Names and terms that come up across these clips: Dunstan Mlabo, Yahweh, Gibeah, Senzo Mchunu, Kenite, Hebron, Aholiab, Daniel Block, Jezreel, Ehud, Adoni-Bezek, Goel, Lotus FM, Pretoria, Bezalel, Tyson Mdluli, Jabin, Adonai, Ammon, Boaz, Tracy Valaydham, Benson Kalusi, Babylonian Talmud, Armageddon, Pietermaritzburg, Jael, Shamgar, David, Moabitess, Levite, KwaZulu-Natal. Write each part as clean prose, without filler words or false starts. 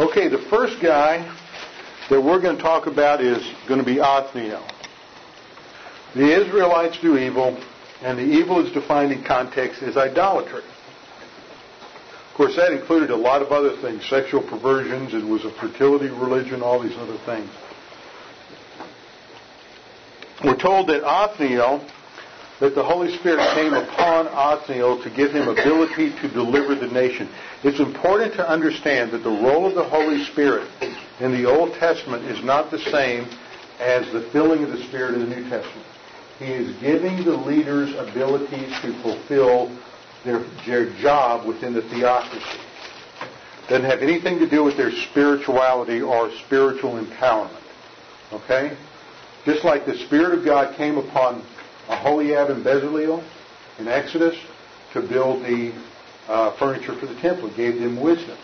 Okay, the first guy that we're going to talk about is going to be Othniel. The Israelites do evil, and the evil is defined in context as idolatry. Of course, that included a lot of other things, sexual perversions, it was a fertility religion, all these other things. We're told that the Holy Spirit came upon Othniel to give him ability to deliver the nation. It's important to understand that the role of the Holy Spirit in the Old Testament is not the same as the filling of the Spirit in the New Testament. He is giving the leaders ability to fulfill their job within the theocracy. Doesn't have anything to do with their spirituality or spiritual empowerment. Okay? Just like the Spirit of God came upon Aholiab and Bezalel in Exodus to build the furniture for the temple. It gave them wisdom.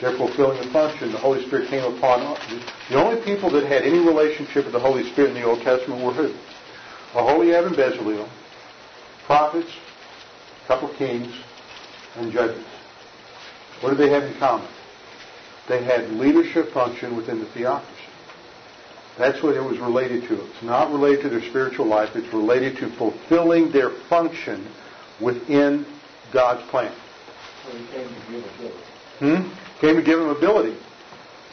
They're fulfilling the function. The Holy Spirit came upon them. The only people that had any relationship with the Holy Spirit in the Old Testament were who? Aholiab and Bezalel, prophets, a couple kings, and judges. What did they have in common? They had leadership function within the theocracy. That's what it was related to. It's not related to their spiritual life. It's related to fulfilling their function within God's plan. So he came to give ability. Came to give them ability.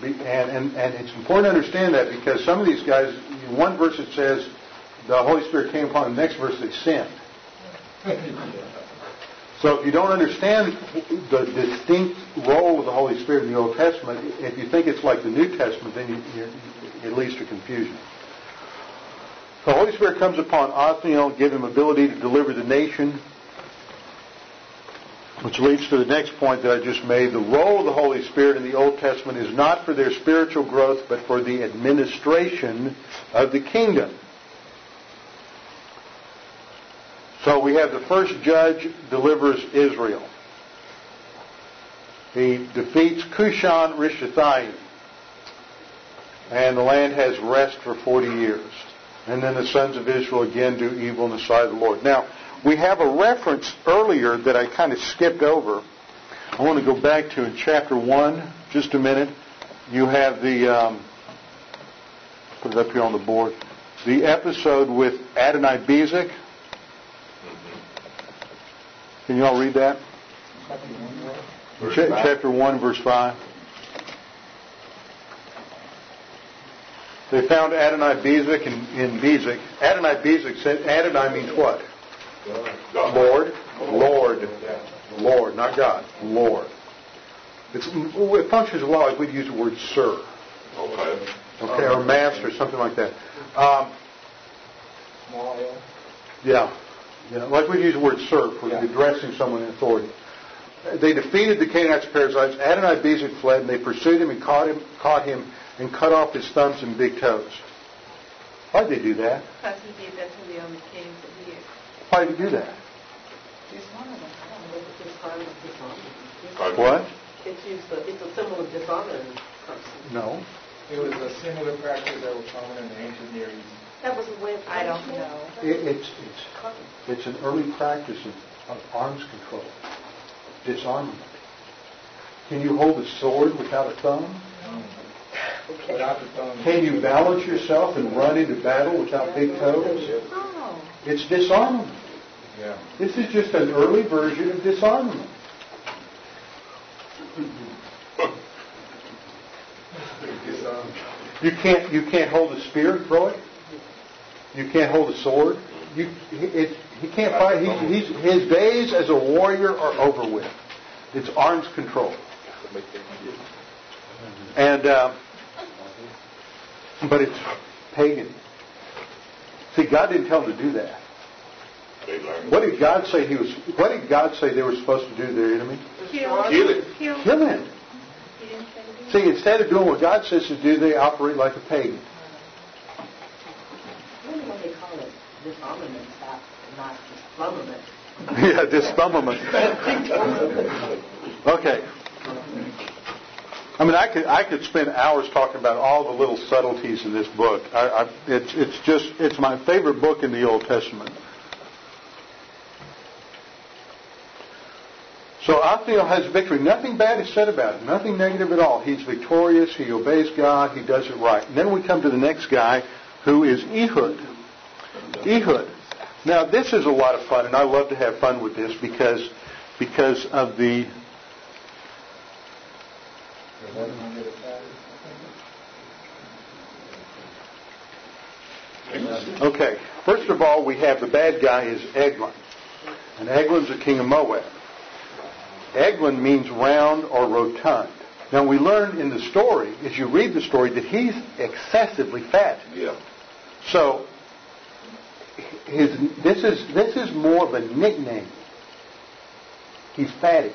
And it's important to understand that because some of these guys, in one verse it says the Holy Spirit came upon them. The next verse they sinned. So if you don't understand the distinct role of the Holy Spirit in the Old Testament, if you think it's like the New Testament, then it leads to confusion. The Holy Spirit comes upon Othniel and gives him ability to deliver the nation, which leads to the next point that I just made. The role of the Holy Spirit in the Old Testament is not for their spiritual growth, but for the administration of the kingdom. So we have the first judge delivers Israel. He defeats Cushan-Rishathaim. And the land has rest for 40 years. And then the sons of Israel again do evil in the sight of the Lord. Now, we have a reference earlier that I kind of skipped over. I want to go back to in chapter 1, just a minute. You have the, put it up here on the board, the episode with Adoni-Bezek. Can you all read that? Chapter 1, verse 5. They found Adoni-Bezek in Bezek. Adoni-Bezek said, Adonai means what? God. Lord. Lord. Lord, not God. Lord. It functions a lot like we'd use the word sir. Okay, or master, something like that. Like we'd use the word sir for addressing someone in authority. They defeated the Canaanites and Perizzites. Adoni-Bezek fled, and they pursued him and caught him and cut off his thumbs and big toes. Why did they do that? Because he gave that to the only kings that he did. Why did he do that? What? It's a symbol of dishonoring person. No. It was a similar practice that was common in the ancient Near East. That was when I don't know. It's an early practice of arms control, disarmament. Can you hold a sword without a thumb? No. Okay. Can you balance yourself and run into battle without big toes? Oh. It's disarmament. Yeah. This is just an early version of disarmament. You can't hold a spear, throw it. You can't hold a sword. He can't fight. His days as a warrior are over with. It's arms control. But it's pagan. See, God didn't tell them to do that. What did God say they were supposed to do to their enemy? Kill him. See, instead of doing what God says to do, they operate like a pagan. I wonder what they call it. Disarmament, not disarmament. Yeah, disarmament. Okay. I mean, I could spend hours talking about all the little subtleties in this book. It's my favorite book in the Old Testament. So Othniel has victory. Nothing bad is said about him. Nothing negative at all. He's victorious. He obeys God. He does it right. And then we come to the next guy, who is Ehud. Ehud. Now, this is a lot of fun, and I love to have fun with this because of the... 1100 attacks. Okay. First of all, we have the bad guy is Eglon. And Eglon's the king of Moab. Eglon means round or rotund. Now, we learn in the story, as you read the story, that he's excessively fat. Yeah. So, this is more of a nickname. He's fatty.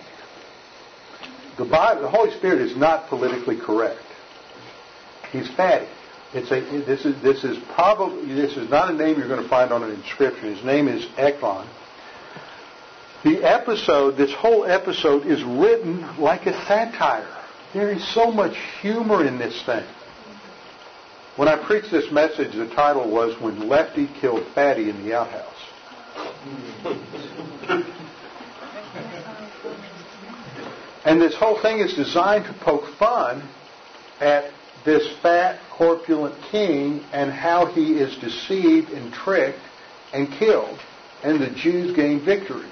The Holy Spirit is not politically correct. He's fatty. This is not a name you're going to find on an inscription. His name is Eglon. The episode, this whole episode, is written like a satire. There is so much humor in this thing. When I preached this message, the title was When Lefty Killed Fatty in the Outhouse. And this whole thing is designed to poke fun at this fat, corpulent king and how he is deceived and tricked and killed. And the Jews gain victory.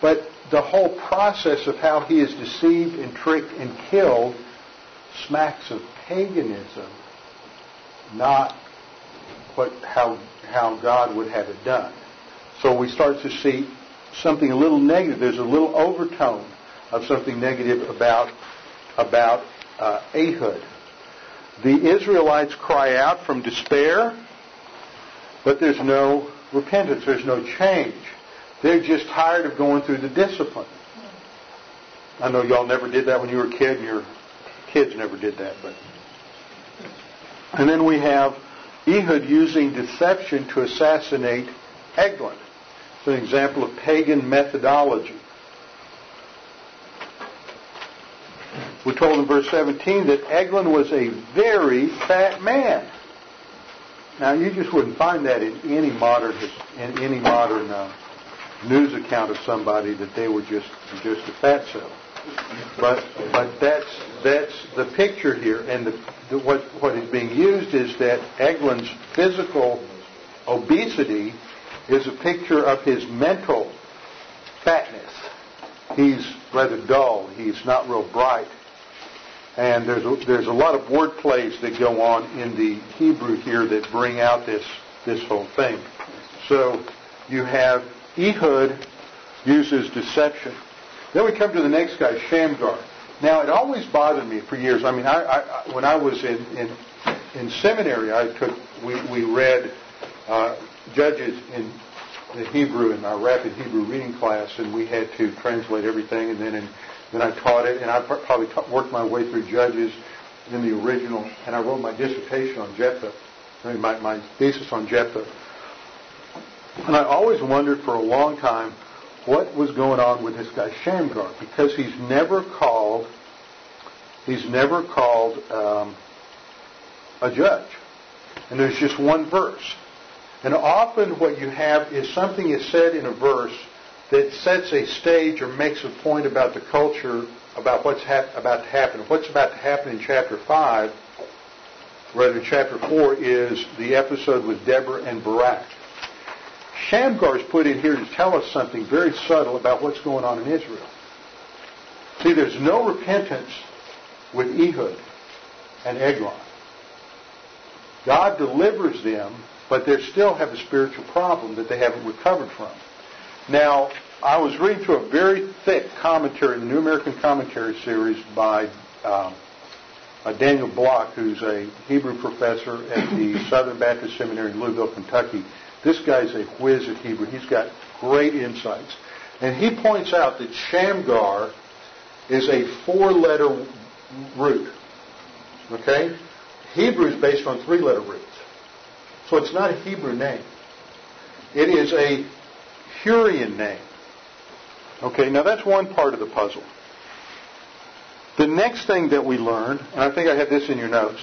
But the whole process of how he is deceived and tricked and killed smacks of paganism, not how God would have it done. So we start to see something a little negative. There's a little overtone of something negative about Ehud. The Israelites cry out from despair, but there's no repentance. There's no change. They're just tired of going through the discipline. I know y'all never did that when you were a kid, and your kids never did that. But and then we have Ehud using deception to assassinate Eglon. It's an example of pagan methodology. We're told in verse 17 that Eglon was a very fat man. Now, you just wouldn't find that in any modern news account of somebody, that they were just a fat cell, but that's the picture here, and what is being used is that Eglon's physical obesity is a picture of his mental fatness. He's rather dull. He's not real bright, and there's a lot of word plays that go on in the Hebrew here that bring out this whole thing. So you have Ehud uses deception. Then we come to the next guy, Shamgar. Now, it always bothered me for years. I mean, I when I was in seminary, we read Judges in the Hebrew in our rapid Hebrew reading class, and we had to translate everything. And then I taught it, and I probably worked my way through Judges in the original. And I wrote my dissertation on Jephthah. I mean, my thesis on Jephthah. And I always wondered for a long time what was going on with this guy Shamgar, because he's never called a judge, and there's just one verse. And often what you have is something is said in a verse that sets a stage or makes a point about the culture, about what's about to happen. What's about to happen in chapter 5, rather than chapter 4, is the episode with Deborah and Barak. Shamgar is put in here to tell us something very subtle about what's going on in Israel. See, there's no repentance with Ehud and Eglon. God delivers them, but they still have a spiritual problem that they haven't recovered from. Now, I was reading through a very thick commentary, the New American Commentary series by Daniel Block, who's a Hebrew professor at the Southern Baptist Seminary in Louisville, Kentucky. This guy's a whiz at Hebrew. He's got great insights. And he points out that Shamgar is a four-letter root. Okay? Hebrew is based on three-letter roots. So it's not a Hebrew name. It is a Hurrian name. Okay, now that's one part of the puzzle. The next thing that we learn, and I think I have this in your notes,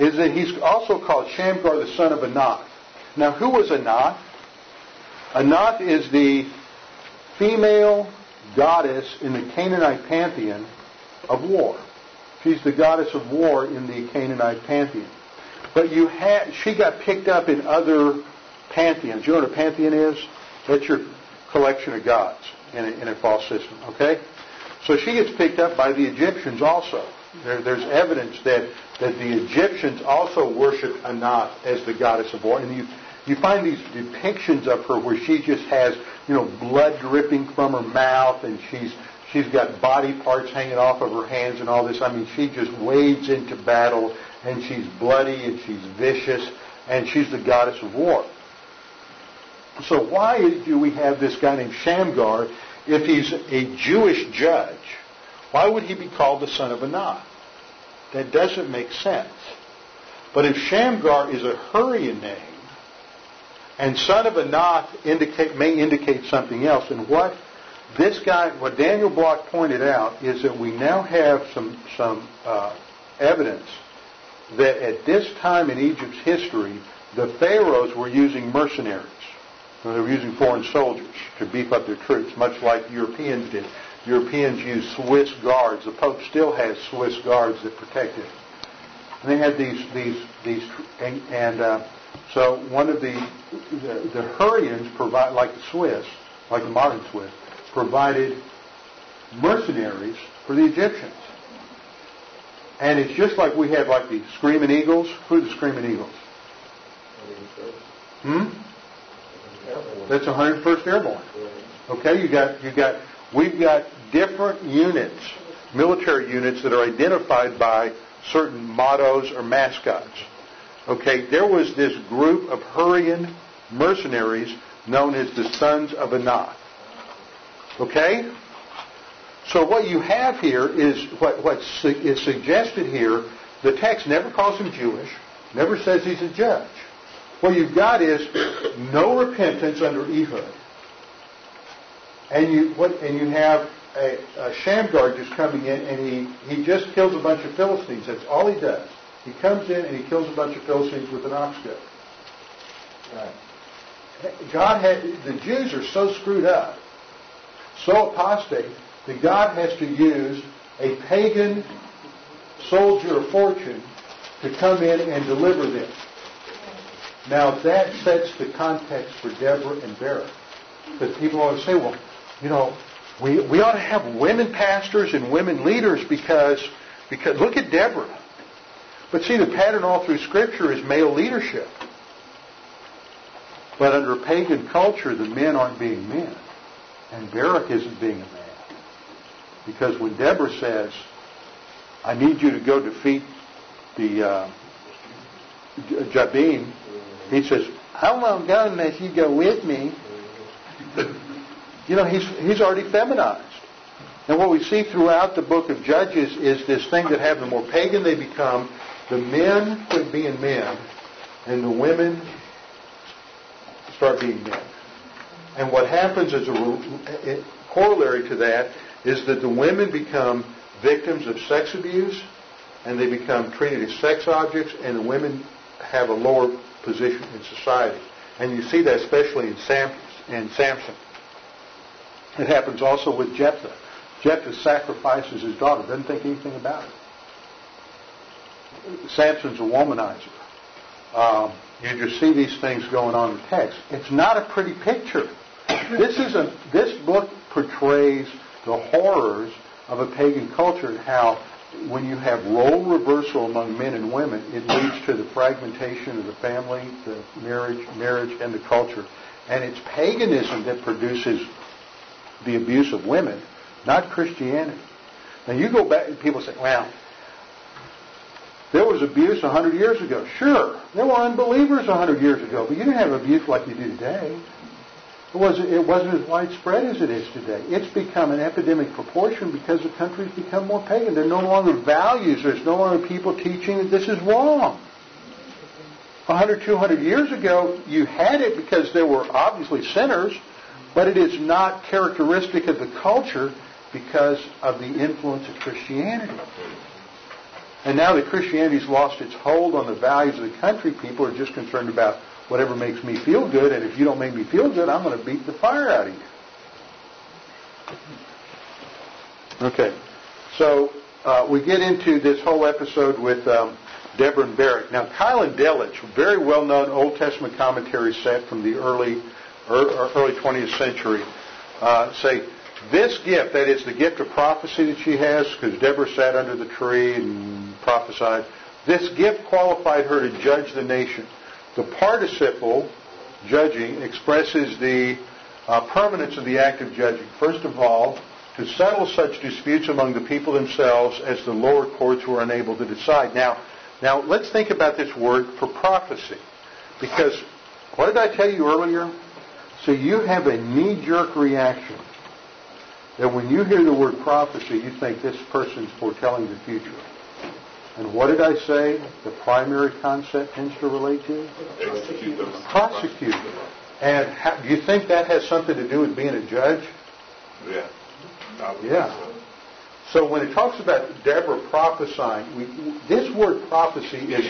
is that he's also called Shamgar the son of Anath. Now, who was Anath? Anath is the female goddess in the Canaanite pantheon of war. She's the goddess of war in the Canaanite pantheon. But she got picked up in other pantheons. You know what a pantheon is? That's your collection of gods in a false system. Okay? So she gets picked up by the Egyptians also. There's evidence that the Egyptians also worshipped Anath as the goddess of war. And you find these depictions of her where she just has, blood dripping from her mouth, and she's got body parts hanging off of her hands and all this. I mean, she just wades into battle, and she's bloody, and she's vicious, and she's the goddess of war. So why do we have this guy named Shamgar if he's a Jewish judge? Why would he be called the son of Anath? That doesn't make sense. But if Shamgar is a Hurrian name, and son of Anath may indicate something else, and what Daniel Block pointed out is that we now have some evidence that at this time in Egypt's history, the pharaohs were using mercenaries. They were using foreign soldiers to beef up their troops, much like Europeans did. Europeans used Swiss guards. The Pope still has Swiss guards that protect him. And they had so one of the Hurrians like the modern Swiss, provided mercenaries for the Egyptians. And it's just like we have the Screaming Eagles. Who are the Screaming Eagles? That's 101st Airborne. Okay, we've got different units, military units that are identified by certain mottos or mascots. Okay, there was this group of Hurrian mercenaries known as the Sons of Anath. Okay? So what you have here is what is suggested here. The text never calls him Jewish, never says he's a judge. What you've got is no repentance under Ehud. And you have a Shamgar just coming in, and he just kills a bunch of Philistines. That's all he does. He comes in and he kills a bunch of Philistines with an ox goad. Right. The Jews are so screwed up, so apostate, that God has to use a pagan soldier of fortune to come in and deliver them. Now that sets the context for Deborah and Barak. Because people always say, we ought to have women pastors and women leaders because look at Deborah. But see, the pattern all through Scripture is male leadership. But under pagan culture, the men aren't being men. And Barak isn't being a man. Because when Deborah says, I need you to go defeat the Jabin, he says, I won't go unless you go with me. He's already feminized. And what we see throughout the book of Judges is this thing that the more pagan they become, the men quit being men, and the women start being men. And what happens as a corollary to that is that the women become victims of sex abuse, and they become treated as sex objects, and the women have a lower position in society. And you see that especially in Samson. It happens also with Jephthah. Jephthah sacrifices his daughter, doesn't think anything about it. Samson's a womanizer. You just see these things going on in the text. It's not a pretty picture. This book portrays the horrors of a pagan culture and how when you have role reversal among men and women, it leads to the fragmentation of the family, the marriage, and the culture. And it's paganism that produces the abuse of women, not Christianity. Now you go back and people say, there was abuse 100 years ago. Sure, there were unbelievers 100 years ago, but you didn't have abuse like you do today. It wasn't as widespread as it is today. It's become an epidemic proportion because the country's become more pagan. There are no longer values. There's no longer people teaching that this is wrong. 100, 200 years ago, you had it because there were obviously sinners, but it is not characteristic of the culture because of the influence of Christianity. And now that Christianity's lost its hold on the values of the country, people are just concerned about whatever makes me feel good, and if you don't make me feel good, I'm going to beat the fire out of you. Okay. So we get into this whole episode with Deborah and Barak. Now, Kyle and Delich, very well-known Old Testament commentary set from the early 20th century, say this gift, that is the gift of prophecy that she has, because Deborah sat under the tree and prophesied, this gift qualified her to judge the nation. The participle, judging, expresses the permanence of the act of judging. First of all, to settle such disputes among the people themselves as the lower courts were unable to decide. Now let's think about this word for prophecy. Because, what did I tell you earlier? So you have a knee-jerk reaction that when you hear the word prophecy, you think this person's foretelling the future. And what did I say the primary concept tends to relate to? Prosecute. And how, do you think that has something to do with being a judge? Yeah. Yeah. So when it talks about Deborah prophesying, this word prophecy is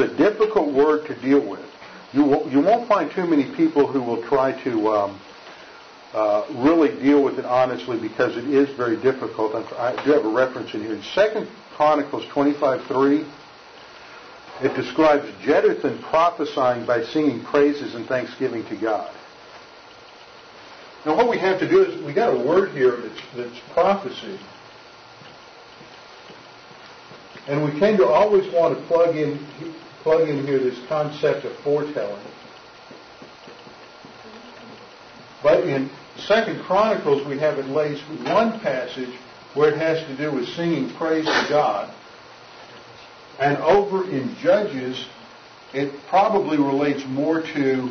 a difficult word to deal with. You won't find too many people who will try to really deal with it honestly, because it is very difficult. I do have a reference in here. In 2 Chronicles 25:3, it describes Jeduthun prophesying by singing praises and thanksgiving to God. Now what we have to do is, we got a word here that's prophecy. And we tend to always want to plug in here this concept of foretelling. But in 2 Chronicles we have at least one passage where it has to do with singing praise to God. And over in Judges, it probably relates more to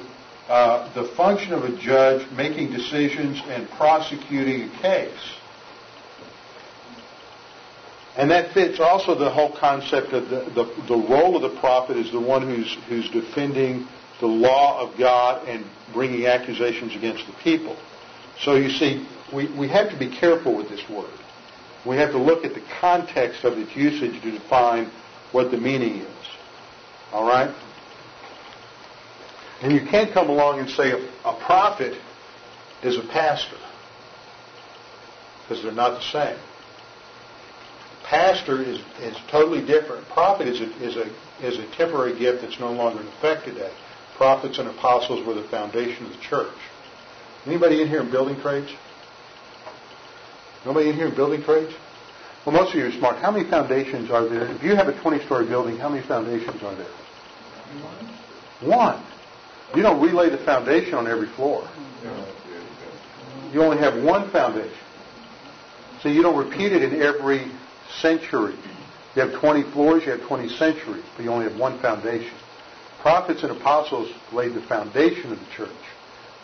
the function of a judge making decisions and prosecuting a case. And that fits also the whole concept of the role of the prophet is the one who's defending the law of God and bringing accusations against the people. So you see, we have to be careful with this word. We have to look at the context of its usage to define what the meaning is. All right? And you can't come along and say a prophet is a pastor, because they're not the same. Pastor is totally different. Prophet is a temporary gift that's no longer in effect today. Prophets and apostles were the foundation of the church. Anybody in here in building trades? Nobody in here in building trades? Well, most of you are smart. How many foundations are there? If you have a 20-story building, how many foundations are there? One. You don't relay the foundation on every floor. You only have one foundation. So you don't repeat it in every century. You have 20 floors, you have 20 centuries, but you only have one foundation. Prophets and apostles laid the foundation of the church.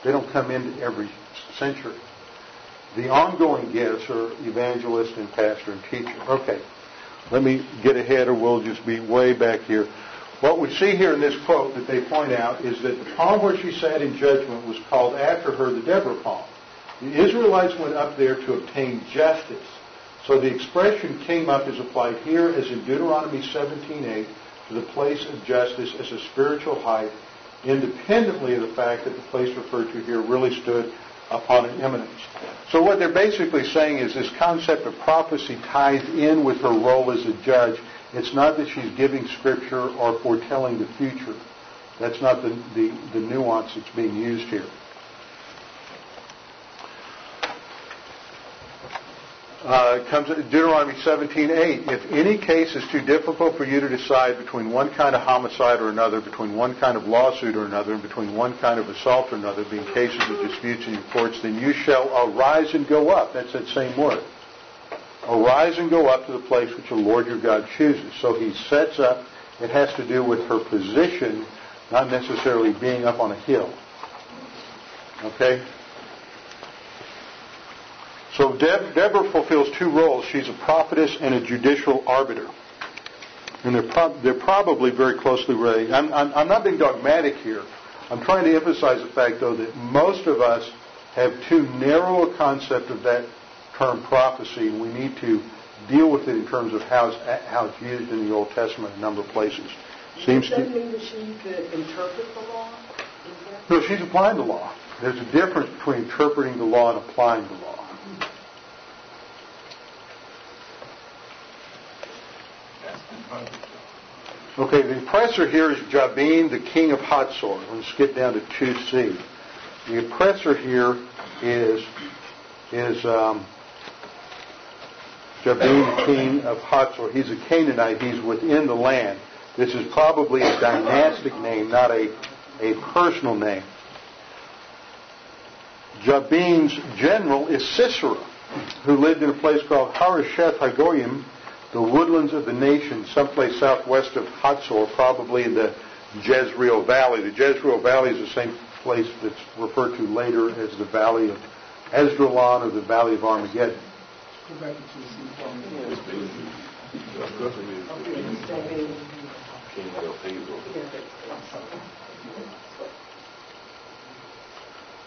They don't come into every century. The ongoing gifts are evangelist and pastor and teacher. Okay, let me get ahead or we'll just be way back here. What we see here in this quote that they point out is that the palm where she sat in judgment was called after her the Deborah palm. The Israelites went up there to obtain justice. So the expression came up is applied here as in Deuteronomy 17:8. The place of justice as a spiritual height, independently of the fact that the place referred to here really stood upon an eminence. So what they're basically saying is this concept of prophecy ties in with her role as a judge. It's not that she's giving scripture or foretelling the future. That's not the nuance that's being used here. It comes in Deuteronomy 17:8. If any case is too difficult for you to decide between one kind of homicide or another, between one kind of lawsuit or another, and between one kind of assault or another, being cases of disputes in your courts, then you shall arise and go up. That's that same word. Arise and go up to the place which the Lord your God chooses. So he sets up. It has to do with her position, not necessarily being up on a hill. Okay? So Deborah fulfills two roles. She's a prophetess and a judicial arbiter. And they're probably very closely related. I'm not being dogmatic here. I'm trying to emphasize the fact, though, that most of us have too narrow a concept of that term prophecy, and we need to deal with it in terms of how it's used in the Old Testament in a number of places. Does that mean that she could interpret the law? No, she's applying the law. There's a difference between interpreting the law and applying the law. Okay, the oppressor here is Jabin, the king of Hazor. Let's get down to 2c. The oppressor here is Jabin, the king of Hazor. He's a Canaanite. He's within the land. This is probably a dynastic name, not a personal name. Jabin's general is Sisera, who lived in a place called Harosheth Hagoyim, the woodlands of the nation, someplace southwest of Hazor, probably in the Jezreel Valley. The Jezreel Valley is the same place that's referred to later as the Valley of Esdraelon or the Valley of Armageddon.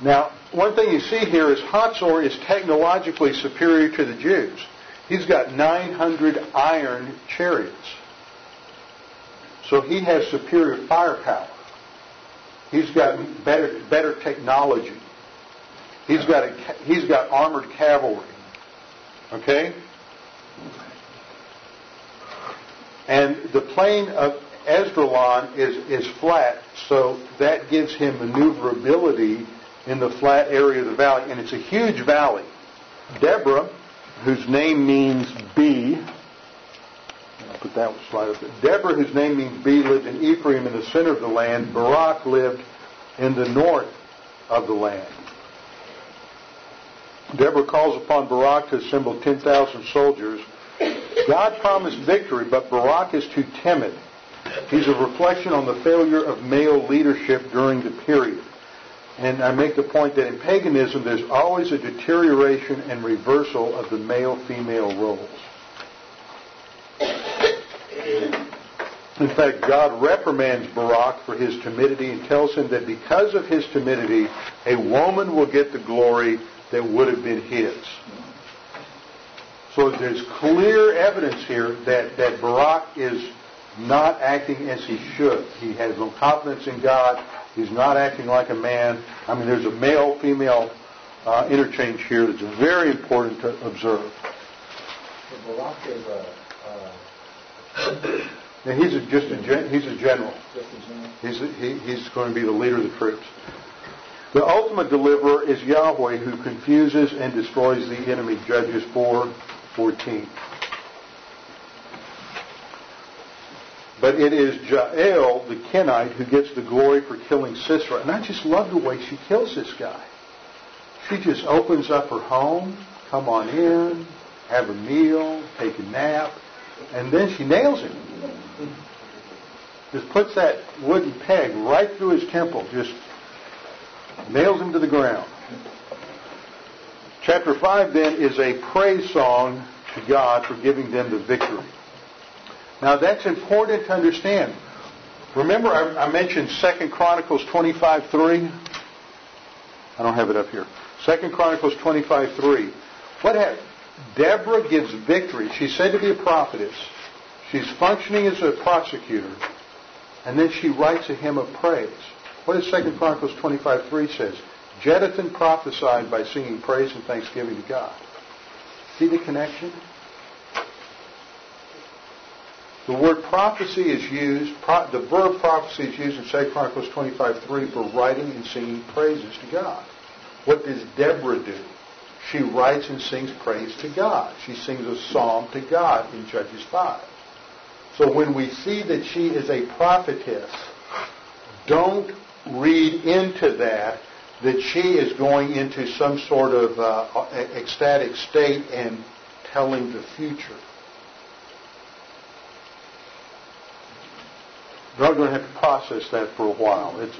Now, one thing you see here is Hazor is technologically superior to the Jews. He's got 900 iron chariots. So he has superior firepower. He's got better technology. He's got armored cavalry. Okay? And the plain of Esdraelon is flat, so that gives him maneuverability in the flat area of the valley. And it's a huge valley. Deborah, whose name means bee, I'll put that slide up there. Deborah, whose name means bee, lived in Ephraim in the center of the land. Barak lived in the north of the land. Deborah calls upon Barak to assemble 10,000 soldiers. God promised victory, but Barak is too timid. He's a reflection on the failure of male leadership during the period. And I make the point that in paganism, there's always a deterioration and reversal of the male-female roles. In fact, God reprimands Barak for his timidity and tells him that because of his timidity, a woman will get the glory that would have been his. So there's clear evidence here that Barak is not acting as he should. He has no confidence in God. He's not acting like a man. I mean, there's a male-female interchange here that's very important to observe. So Barak is and he's a general. Just a general. He's going to be the leader of the troops. The ultimate deliverer is Yahweh, who confuses and destroys the enemy. Judges 4:14. But it is Jael, the Kenite, who gets the glory for killing Sisera. And I just love the way she kills this guy. She just opens up her home, come on in, have a meal, take a nap, and then she nails him. Just puts that wooden peg right through his temple, just nails him to the ground. Chapter 5 then is a praise song to God for giving them the victory. Now that's important to understand. Remember I mentioned 2 Chronicles 25:3? I don't have it up here. 2 Chronicles 25:3. What happened? Deborah gives victory. She's said to be a prophetess. She's functioning as a prosecutor. And then she writes a hymn of praise. What does 2 Chronicles 25:3 says? Jeduthun prophesied by singing praise and thanksgiving to God. See the connection? The word prophecy is used, the verb prophecy is used in 2 Chronicles 25:3 for writing and singing praises to God. What does Deborah do? She writes and sings praise to God. She sings a psalm to God in Judges 5. So when we see that she is a prophetess, don't read into that she is going into some sort of ecstatic state and telling the future. We're all going to have to process that for a while. It's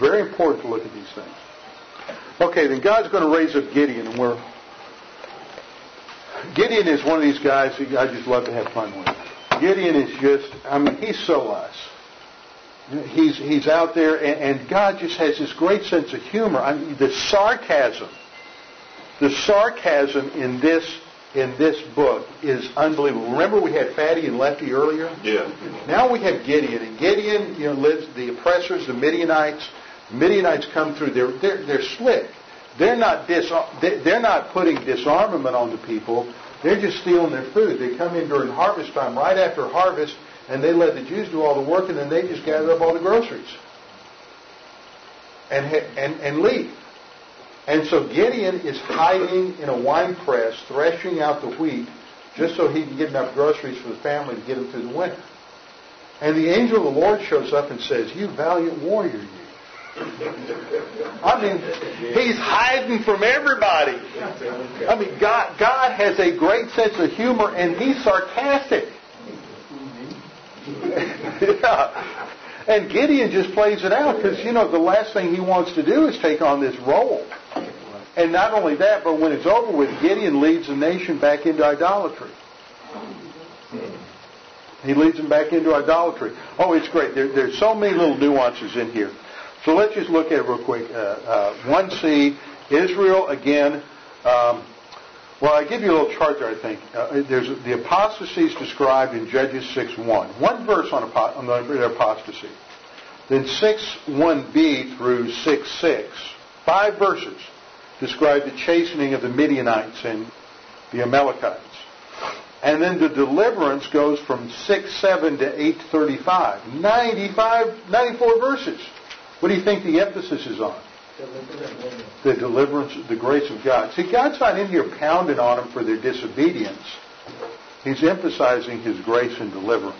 very important to look at these things. Okay, then God's going to raise up Gideon, and Gideon is one of these guys that I just love to have fun with. Gideon is he's so us. He's out there, and God just has this great sense of humor. I mean, the sarcasm in this. In this book is unbelievable. Remember we had Fatty and Lefty earlier? Yeah. Now we have Gideon. And Gideon, lives the oppressors, the Midianites. Midianites come through. They're slick. They're not putting disarmament on the people. They're just stealing their food. They come in during harvest time, right after harvest, and they let the Jews do all the work, and then they just gather up all the groceries and leave. And so Gideon is hiding in a wine press, threshing out the wheat, just so he can get enough groceries for the family to get them through the winter. And the angel of the Lord shows up and says, "You valiant warrior, you." I mean, he's hiding from everybody. I mean, God has a great sense of humor, and he's sarcastic. Yeah. And Gideon just plays it out because, the last thing he wants to do is take on this role. And not only that, but when it's over with, Gideon leads the nation back into idolatry. He leads them back into idolatry. Oh, it's great. There's so many little nuances in here. So let's just look at it real quick. 1C, Israel again. I give you a little chart there, I think. There's the apostasies described in Judges 6:1. One verse on the apostasy. Then 6:1b through 6:6. 5 verses describe the chastening of the Midianites and the Amalekites. And then the deliverance goes from 6:7 to 8:35. 94 verses. What do you think the emphasis is on? The deliverance, the grace of God. See, God's not in here pounding on them for their disobedience. He's emphasizing His grace and deliverance.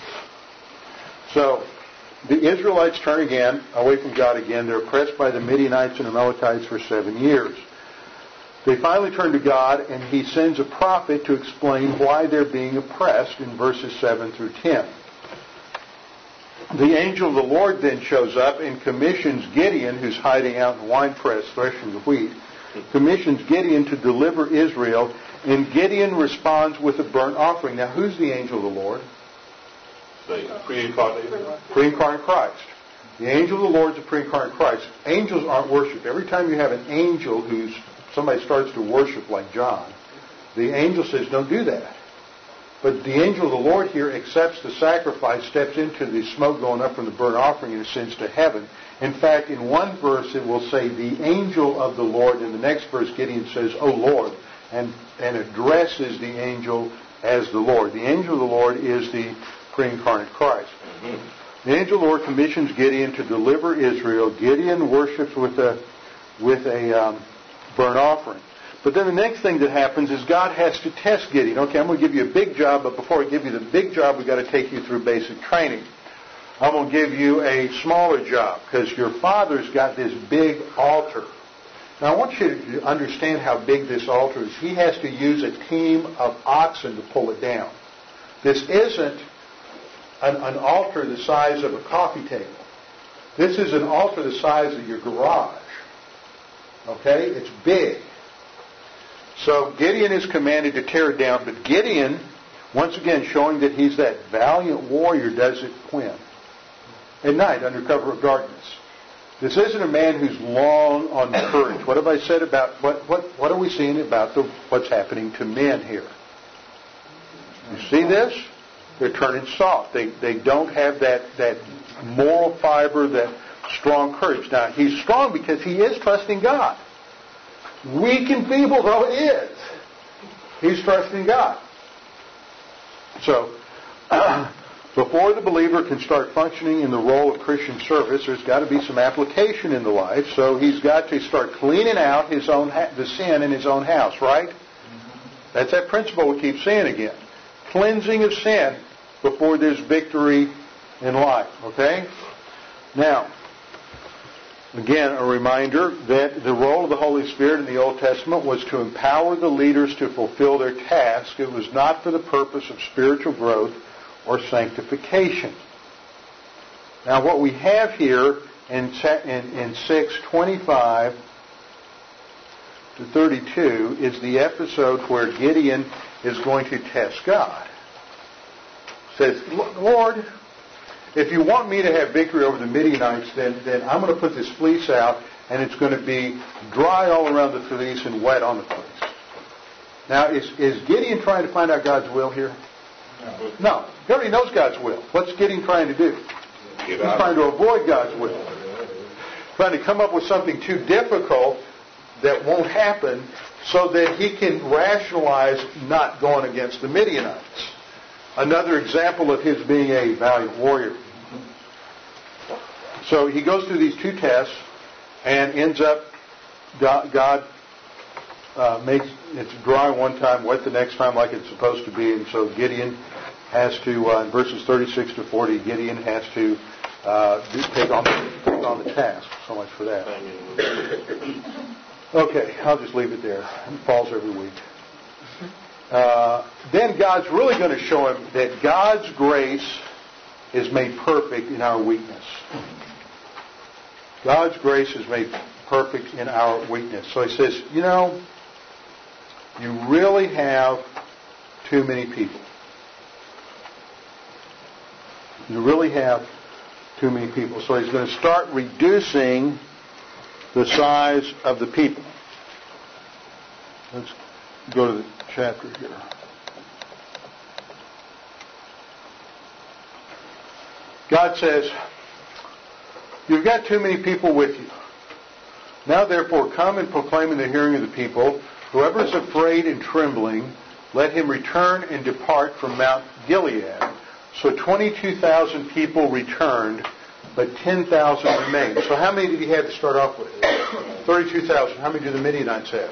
So, the Israelites turn again, away from God again. They're oppressed by the Midianites and Amalekites for 7 years. They finally turn to God, and He sends a prophet to explain why they're being oppressed in verses 7 through 10. The angel of the Lord then shows up and commissions Gideon, who's hiding out in the winepress threshing the wheat, commissions Gideon to deliver Israel, and Gideon responds with a burnt offering. Now, who's the angel of the Lord? The pre-incarnate Christ. The angel of the Lord is the pre-incarnate Christ. Angels aren't worshipped. Every time you have an angel who's somebody starts to worship like John, the angel says, "Don't do that." But the angel of the Lord here accepts the sacrifice, steps into the smoke going up from the burnt offering, and ascends to heaven. In fact, in one verse it will say, the angel of the Lord. In the next verse, Gideon says, "O Lord," and addresses the angel as the Lord. The angel of the Lord is the pre-incarnate Christ. Mm-hmm. The angel of the Lord commissions Gideon to deliver Israel. Gideon worships with a burnt offering. But then the next thing that happens is God has to test Gideon. Okay, I'm going to give you a big job, but before I give you the big job, we've got to take you through basic training. I'm going to give you a smaller job because your father's got this big altar. Now, I want you to understand how big this altar is. He has to use a team of oxen to pull it down. This isn't an altar the size of a coffee table. This is an altar the size of your garage. Okay? It's big. So Gideon is commanded to tear it down, but Gideon, once again showing that he's that valiant warrior, does it when? At night, under cover of darkness. This isn't a man who's long on courage. What have I said about what are we seeing about what's happening to men here? You see this? They're turning soft. They don't have that moral fiber, that strong courage. Now he's strong because he is trusting God. Weak and feeble though it is, he's trusting God. So, before the believer can start functioning in the role of Christian service, there's got to be some application in the life. So he's got to start cleaning out his own the sin in his own house, right? That's that principle we keep seeing again. Cleansing of sin before there's victory in life, okay? Now, again, a reminder that the role of the Holy Spirit in the Old Testament was to empower the leaders to fulfill their task. It was not for the purpose of spiritual growth or sanctification. Now, what we have here in 6:25 to 32 is the episode where Gideon is going to test God. Says, "Lord, if you want me to have victory over the Midianites, then I'm going to put this fleece out, and it's going to be dry all around the fleece and wet on the fleece." Now, is Gideon trying to find out God's will here? No. He already knows God's will. What's Gideon trying to do? He's trying to avoid God's will. Trying to come up with something too difficult that won't happen so that he can rationalize not going against the Midianites. Another example of his being a valiant warrior. So he goes through these two tests and ends up, God makes it dry one time, wet the next time like it's supposed to be. And so Gideon has to, in verses 36 to 40, Gideon has to take on the task. So much for that. Okay, I'll just leave it there. It falls every week. Then God's really going to show him that God's grace is made perfect in our weakness. God's grace is made perfect in our weakness. So he says, you know, you really have too many people. You really have too many people. So he's going to start reducing the size of the people. Let's go to the chapter here. God says, you've got too many people with you. Now therefore come and proclaim in the hearing of the people, whoever is afraid and trembling, let him return and depart from Mount Gilead. So 22,000 people returned, but 10,000 remained. So how many did he have to start off with? 32,000. How many do the Midianites have?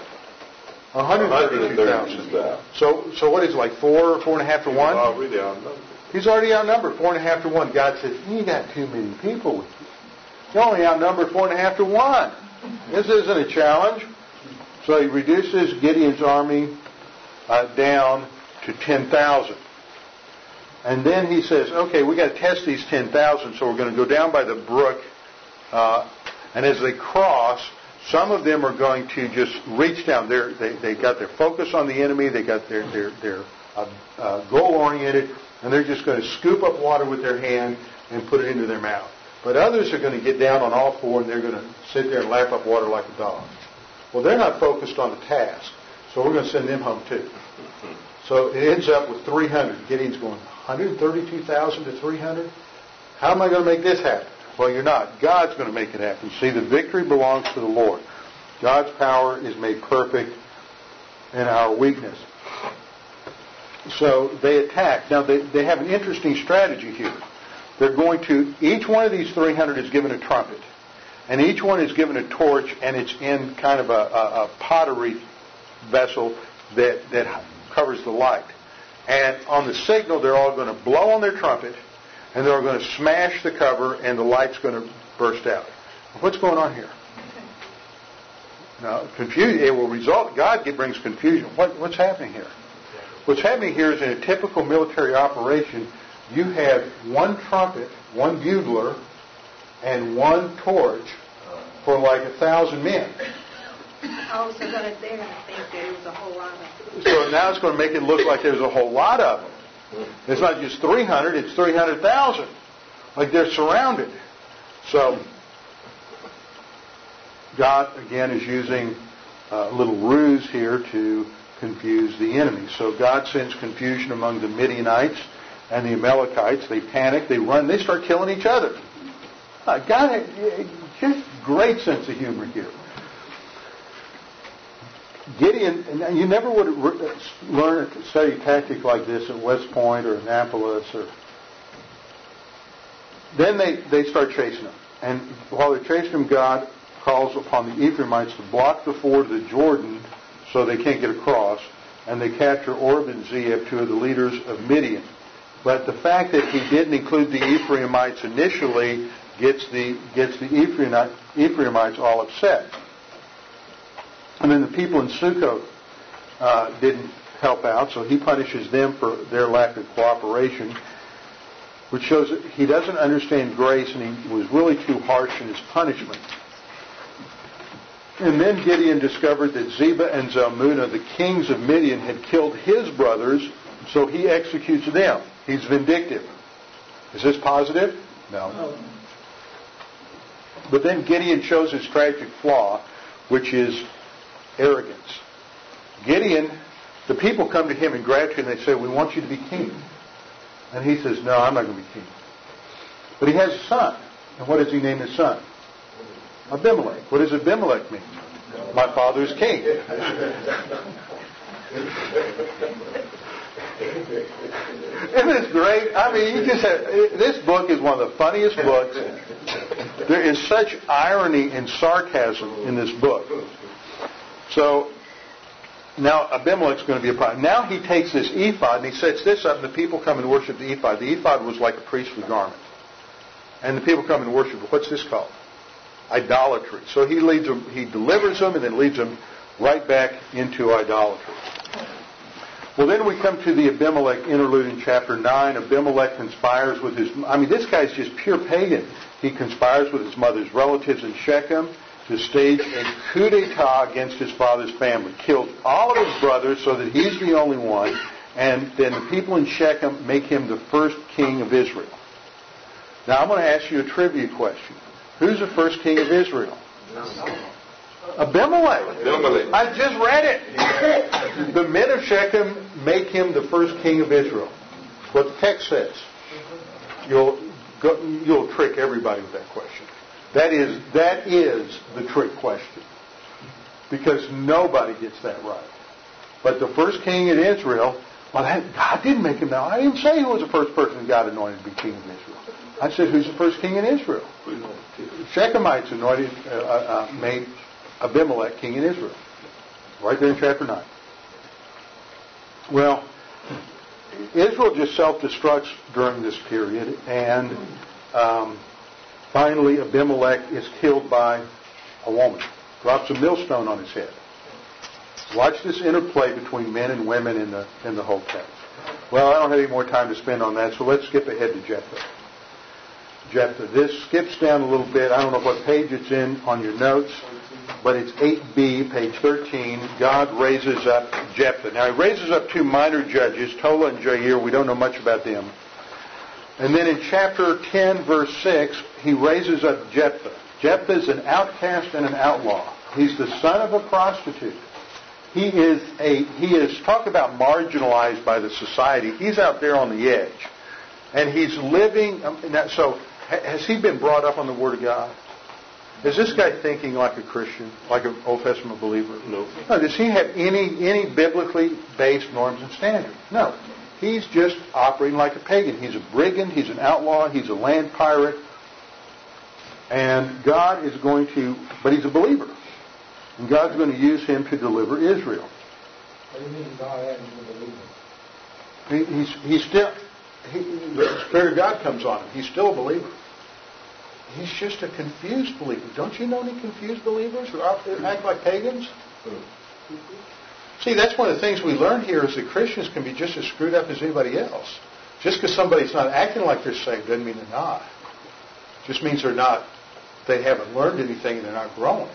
132,000. So what is it, like 4 or 4.5 to 1? He's already outnumbered. He's already outnumbered, 4.5 to 1. God says, you got too many people with you. You're only outnumbered 4.5 to 1. This isn't a challenge. So he reduces Gideon's army down to 10,000. And then he says, okay, we've got to test these 10,000, so we're going to go down by the brook. And as they cross, some of them are going to just reach down. They got their focus on the enemy. They got their goal-oriented. And they're just going to scoop up water with their hand and put it into their mouth. But others are going to get down on all four, and they're going to sit there and lap up water like a dog. Well, they're not focused on the task, so we're going to send them home too. So it ends up with 300. Gideon's going, 132,000 to 300? How am I going to make this happen? Well, you're not. God's going to make it happen. See, the victory belongs to the Lord. God's power is made perfect in our weakness. So they attack. Now, they have an interesting strategy here. They're going to, each one of these 300 is given a trumpet. And each one is given a torch, and it's in kind of a pottery vessel that covers the light. And on the signal, they're all going to blow on their trumpet, and they're going to smash the cover, and the light's going to burst out. What's going on here? Now, confusion. It will result. God brings confusion. What's happening here? What's happening here is in a typical military operation, you have one trumpet, one bugler, and one torch for like 1,000 men. Oh, so they're going to think there was a whole lot of them. So now it's going to make it look like there's a whole lot of them. It's not just 300, it's 300,000. Like they're surrounded. So God, again, is using a little ruse here to confuse the enemy. So God sends confusion among the Midianites and the Amalekites. They panic, they run, they start killing each other. God had just great sense of humor here. Gideon, and you never would learn to study tactic like this at West Point or Annapolis. Then they start chasing them. And while they're chasing them, God calls upon the Ephraimites to block the ford of the Jordan so they can't get across. And they capture Oreb and Zeeb, two of the leaders of Midian. But the fact that he didn't include the Ephraimites initially gets the Ephraimites all upset. And then the people in Succoth didn't help out, so he punishes them for their lack of cooperation, which shows that he doesn't understand grace, and he was really too harsh in his punishment. And then Gideon discovered that Zebah and Zalmunna, the kings of Midian, had killed his brothers, so he executes them. He's vindictive. Is this positive? No. But then Gideon shows his tragic flaw, which is arrogance. Gideon, the people come to him in gratitude and they say, we want you to be king. And he says, no, I'm not going to be king. But he has a son. And what does he name his son? Abimelech. What does Abimelech mean? My father's king. It is great. I mean, you just have, this book is one of the funniest books. There is such irony and sarcasm in this book. So, now Abimelech's going to be a problem. Now he takes this ephod and he sets this up, and the people come and worship the ephod. The ephod was like a priestly garment. And the people come and worship. What's this called? Idolatry. So he leads them, he delivers them, and then leads them right back into idolatry. Well, then we come to the Abimelech interlude in chapter 9. Abimelech conspires with his... I mean, this guy's just pure pagan. He conspires with his mother's relatives in Shechem to stage a coup d'etat against his father's family. Kills all of his brothers so that he's the only one, and then the people in Shechem make him the first king of Israel. Now, I'm going to ask you a trivia question. Who's the first king of Israel? Abimelech. I just read it. The men of Shechem make him the first king of Israel. What the text says. You'll trick everybody with that question. That is the trick question. Because nobody gets that right. But the first king in Israel, well, God didn't make him. Now, I didn't say who was the first person God anointed to be king of Israel. I said, who's the first king in Israel? Shechemites anointed, made Abimelech king in Israel. Right there in chapter 9. Well, Israel just self-destructs during this period, and finally Abimelech is killed by a woman. Drops a millstone on his head. Watch this interplay between men and women in the whole text. Well, I don't have any more time to spend on that, so let's skip ahead to Jephthah. This skips down a little bit. I don't know what page it's in on your notes, but it's 8b, page 13. God raises up Jephthah. Now, he raises up two minor judges, Tola and Jair. We don't know much about them. And then in chapter 10, verse 6, he raises up Jephthah. Jephthah is an outcast and an outlaw. He's the son of a prostitute. He is talk about marginalized by the society. He's out there on the edge. And he's living... So, has he been brought up on the Word of God? Is this guy thinking like a Christian, like an Old Testament believer? No. Does he have any biblically based norms and standards? No. He's just operating like a pagan. He's a brigand. He's an outlaw. He's a land pirate. And God is going to... But he's a believer. And God's going to use him to deliver Israel. What do you mean God hasn't been a believer? He's still... The Spirit of God comes on him. He's still a believer. He's just a confused believer. Don't you know any confused believers who act like pagans? See, that's one of the things we learn here is that Christians can be just as screwed up as anybody else. Just because somebody's not acting like they're saved doesn't mean they're not. It just means they haven't learned anything and they're not growing.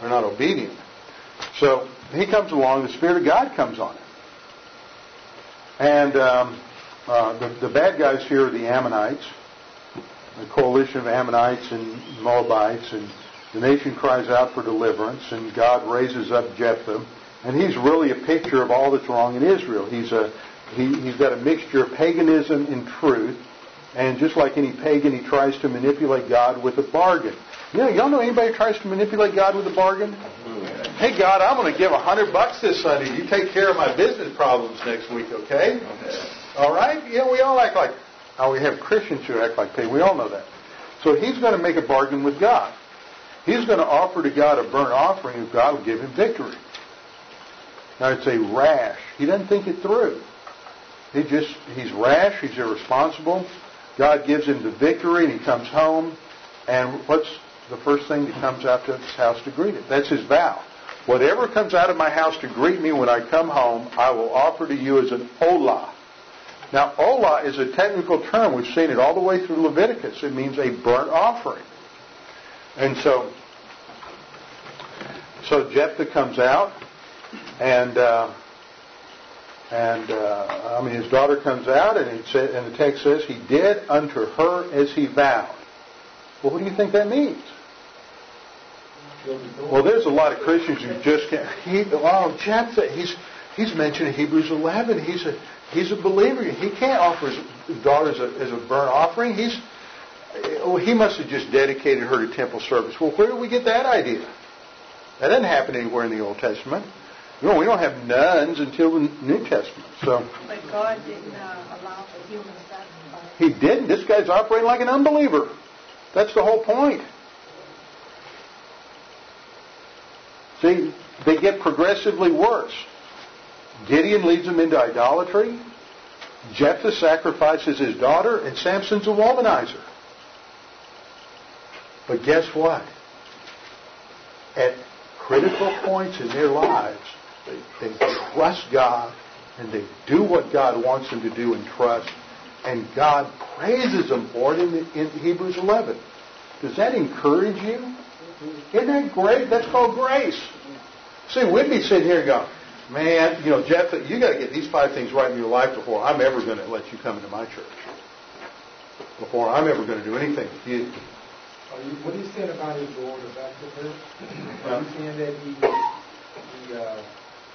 They're not obedient. So, he comes along, the Spirit of God comes on him. And... the bad guys here are the Ammonites, the coalition of Ammonites and Moabites, and the nation cries out for deliverance, and God raises up Jephthah, and he's really a picture of all that's wrong in Israel. He's got a mixture of paganism and truth, and just like any pagan, he tries to manipulate God with a bargain. Y'all know anybody who tries to manipulate God with a bargain? Hey, God, I'm going to give $100 this Sunday. You take care of my business problems next week, okay? All right? We all act like... we have Christians who act like pagans. We all know that. So he's going to make a bargain with God. He's going to offer to God a burnt offering if God will give him victory. Now, it's a rash. He doesn't think it through. He's rash. He's irresponsible. God gives him the victory, and he comes home. And what's the first thing that comes out to his house to greet it? That's his vow. Whatever comes out of my house to greet me when I come home, I will offer to you as an olah. Now, olah is a technical term. We've seen it all the way through Leviticus. It means a burnt offering. And so Jephthah comes out, and his daughter comes out, and the text says, he did unto her as he vowed. Well, what do you think that means? Well, there's a lot of Christians who just can't. Jephthah, he's mentioned in Hebrews 11. He's a believer. He can't offer his daughter as a burnt offering. He must have just dedicated her to temple service. Well, where did we get that idea? That doesn't happen anywhere in the Old Testament. No, we don't have nuns until the New Testament. So. But God didn't allow for human sacrifice. He didn't. This guy's operating like an unbeliever. That's the whole point. See, they get progressively worse. Gideon leads them into idolatry. Jephthah sacrifices his daughter, and Samson's a womanizer. But guess what? At critical points in their lives, they trust God, and they do what God wants them to do and trust, and God praises them for it in Hebrews 11. Does that encourage you? Isn't that great? That's called grace. See, we'd be sitting here going, man, you know, Jephthah, you got to get these 5 things right in your life before I'm ever going to let you come into my church. Before I'm ever going to do anything with you. What are you saying about his daughter? Are you saying that he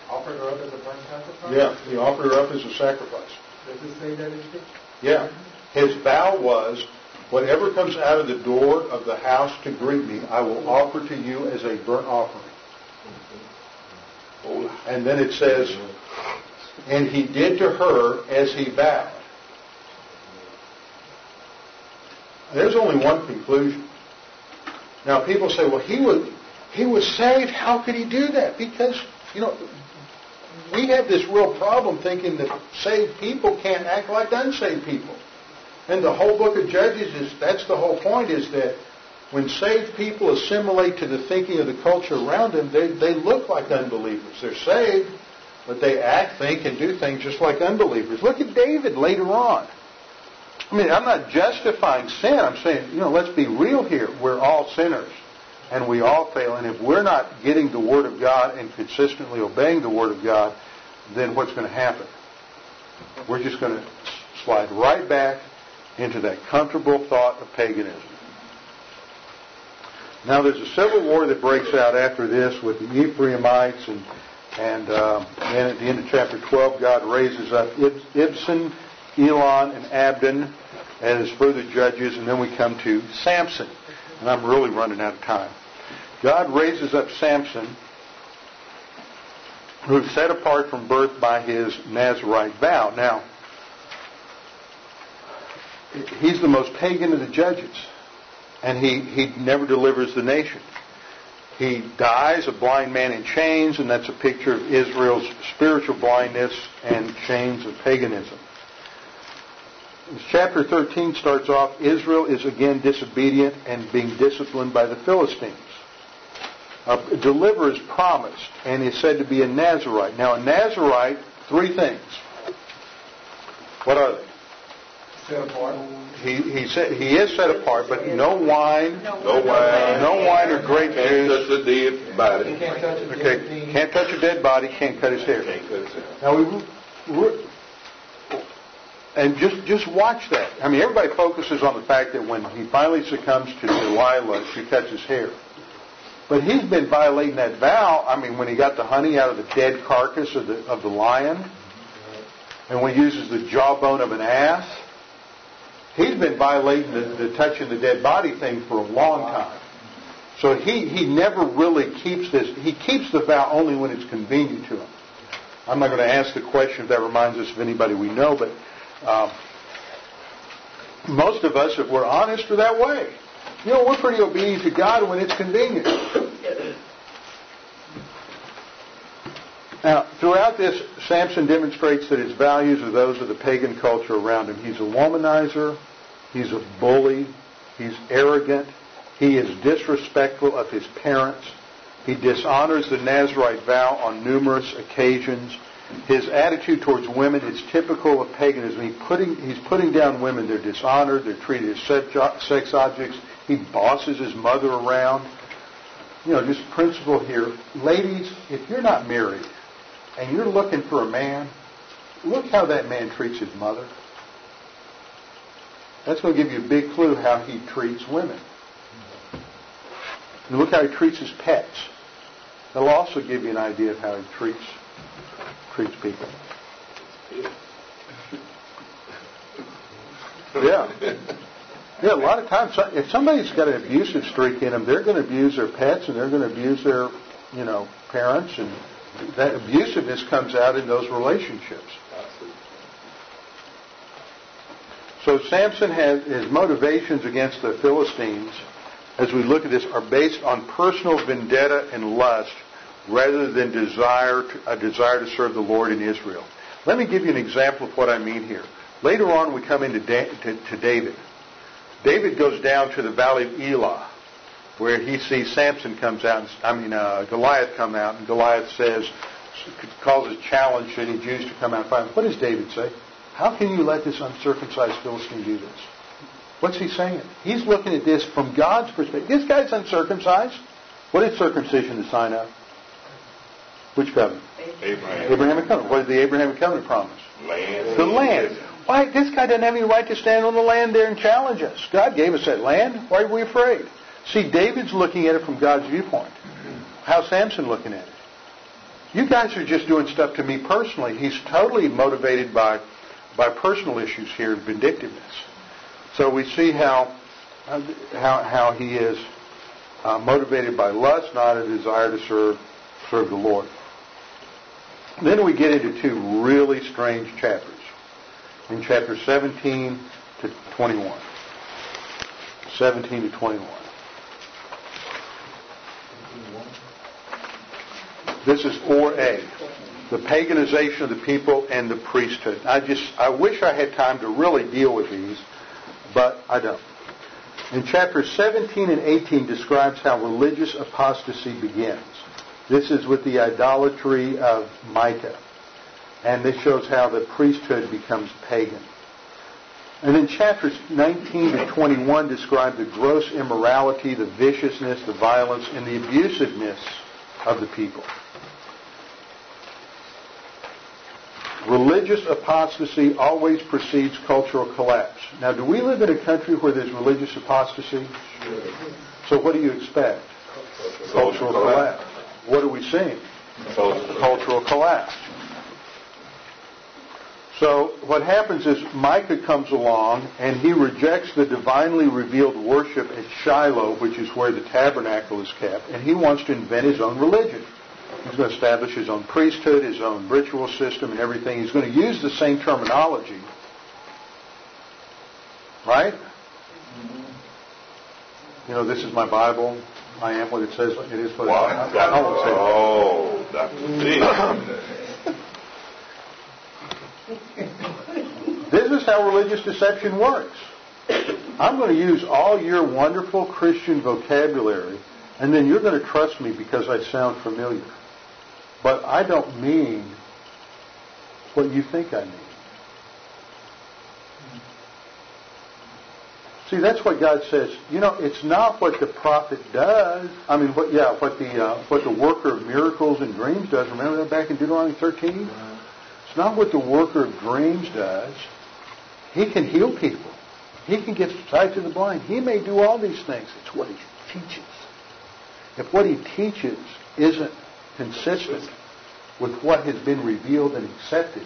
offered her up as a burnt sacrifice? Yeah, he offered her up as a sacrifice. Does it say that in Scripture? Yeah. His vow was, whatever comes out of the door of the house to greet me, I will offer to you as a burnt offering. And then it says, and he did to her as he vowed. There's only one conclusion. Now people say, well, he was saved. How could he do that? Because, you know, we have this real problem thinking that saved people can't act like unsaved people. And the whole book of Judges that's the whole point, is that when saved people assimilate to the thinking of the culture around them, they look like unbelievers. They're saved, but they act, think, and do things just like unbelievers. Look at David later on. I mean, I'm not justifying sin. I'm saying, you know, let's be real here. We're all sinners, and we all fail. And if we're not getting the Word of God and consistently obeying the Word of God, then what's going to happen? We're just going to slide right back into that comfortable thought of paganism. Now there's a civil war that breaks out after this with the Ephraimites, and then at the end of chapter 12, God raises up Ibzan, Elon, and Abdon as further judges, and then we come to Samson. And I'm really running out of time. God raises up Samson, who's set apart from birth by his Nazirite vow. Now, he's the most pagan of the judges. And he never delivers the nation. He dies a blind man in chains, and that's a picture of Israel's spiritual blindness and chains of paganism. Chapter 13 starts off, Israel is again disobedient and being disciplined by the Philistines. A deliverer is promised, and is said to be a Nazirite. Now a Nazirite, 3 things. What are they? Set apart. He said he is set apart, but no wine or grape juice. Can't touch a dead body. Okay, can't touch a dead body. Can't cut his hair. Now just watch that. I mean, everybody focuses on the fact that when he finally succumbs to Delilah, she cuts his hair. But he's been violating that vow. I mean, when he got the honey out of the dead carcass of the lion, and when he uses the jawbone of an ass. He's been violating the touching the dead body thing for a long time. So he never really keeps this. He keeps the vow only when it's convenient to him. I'm not going to ask the question if that reminds us of anybody we know, but most of us, if we're honest, are that way. You know, we're pretty obedient to God when it's convenient. Now, throughout this, Samson demonstrates that his values are those of the pagan culture around him. He's a womanizer. He's a bully. He's arrogant. He is disrespectful of his parents. He dishonors the Nazirite vow on numerous occasions. His attitude towards women is typical of paganism. He's putting down women. They're dishonored. They're treated as sex objects. He bosses his mother around. You know, just principle here. Ladies, if you're not married and you're looking for a man, look how that man treats his mother. That's going to give you a big clue how he treats women. And look how he treats his pets. That'll also give you an idea of how he treats people. Yeah. Yeah, a lot of times, if somebody's got an abusive streak in them, they're going to abuse their pets and they're going to abuse their parents, and that abusiveness comes out in those relationships. Absolutely. So Samson has his motivations against the Philistines, as we look at this, are based on personal vendetta and lust rather than a desire to serve the Lord in Israel. Let me give you an example of what I mean here. Later on, we come into David. David goes down to the Valley of Elah, where he sees Goliath come out, and Goliath calls a challenge to any Jews to come out and fight him. What does David say? How can you let this uncircumcised Philistine do this? What's he saying? He's looking at this from God's perspective. This guy's uncircumcised. What is circumcision the sign of? Which covenant? Abraham. Abrahamic covenant. What did the Abrahamic covenant promise? Land. The land. Why? This guy doesn't have any right to stand on the land there and challenge us. God gave us that land. Why are we afraid? See, David's looking at it from God's viewpoint. How's Samson looking at it? You guys are just doing stuff to me personally. He's totally motivated by personal issues here and vindictiveness. So we see how he is motivated by lust, not a desire to serve the Lord. Then we get into two really strange chapters, in chapters 17 to 21. 17 to 21. This is Or-A, the paganization of the people and the priesthood. I wish I had time to really deal with these, but I don't. In chapters 17 and 18 describes how religious apostasy begins. This is with the idolatry of Micah. And this shows how the priesthood becomes pagan. And then chapters 19 to 21 describe the gross immorality, the viciousness, the violence, and the abusiveness of the people. Religious apostasy always precedes cultural collapse. Now, do we live in a country where there's religious apostasy? Sure. So what do you expect? Cultural collapse. What are we seeing? Cultural collapse. So what happens is Micah comes along and he rejects the divinely revealed worship at Shiloh, which is where the tabernacle is kept, and he wants to invent his own religion. He's going to establish his own priesthood, his own ritual system and everything. He's going to use the same terminology. Right? This is my Bible. I am what it says. It is what it is. I won't say that. This is how religious deception works. I'm going to use all your wonderful Christian vocabulary, and then you're going to trust me because I sound familiar. But I don't mean what you think I mean. See, that's what God says. It's not what the prophet does. I mean, what the worker of miracles and dreams does. Remember that back in Deuteronomy 13? Right. It's not what the worker of dreams does. He can heal people. He can give sight to the blind. He may do all these things. It's what he teaches. If what he teaches isn't consistent with what has been revealed and accepted,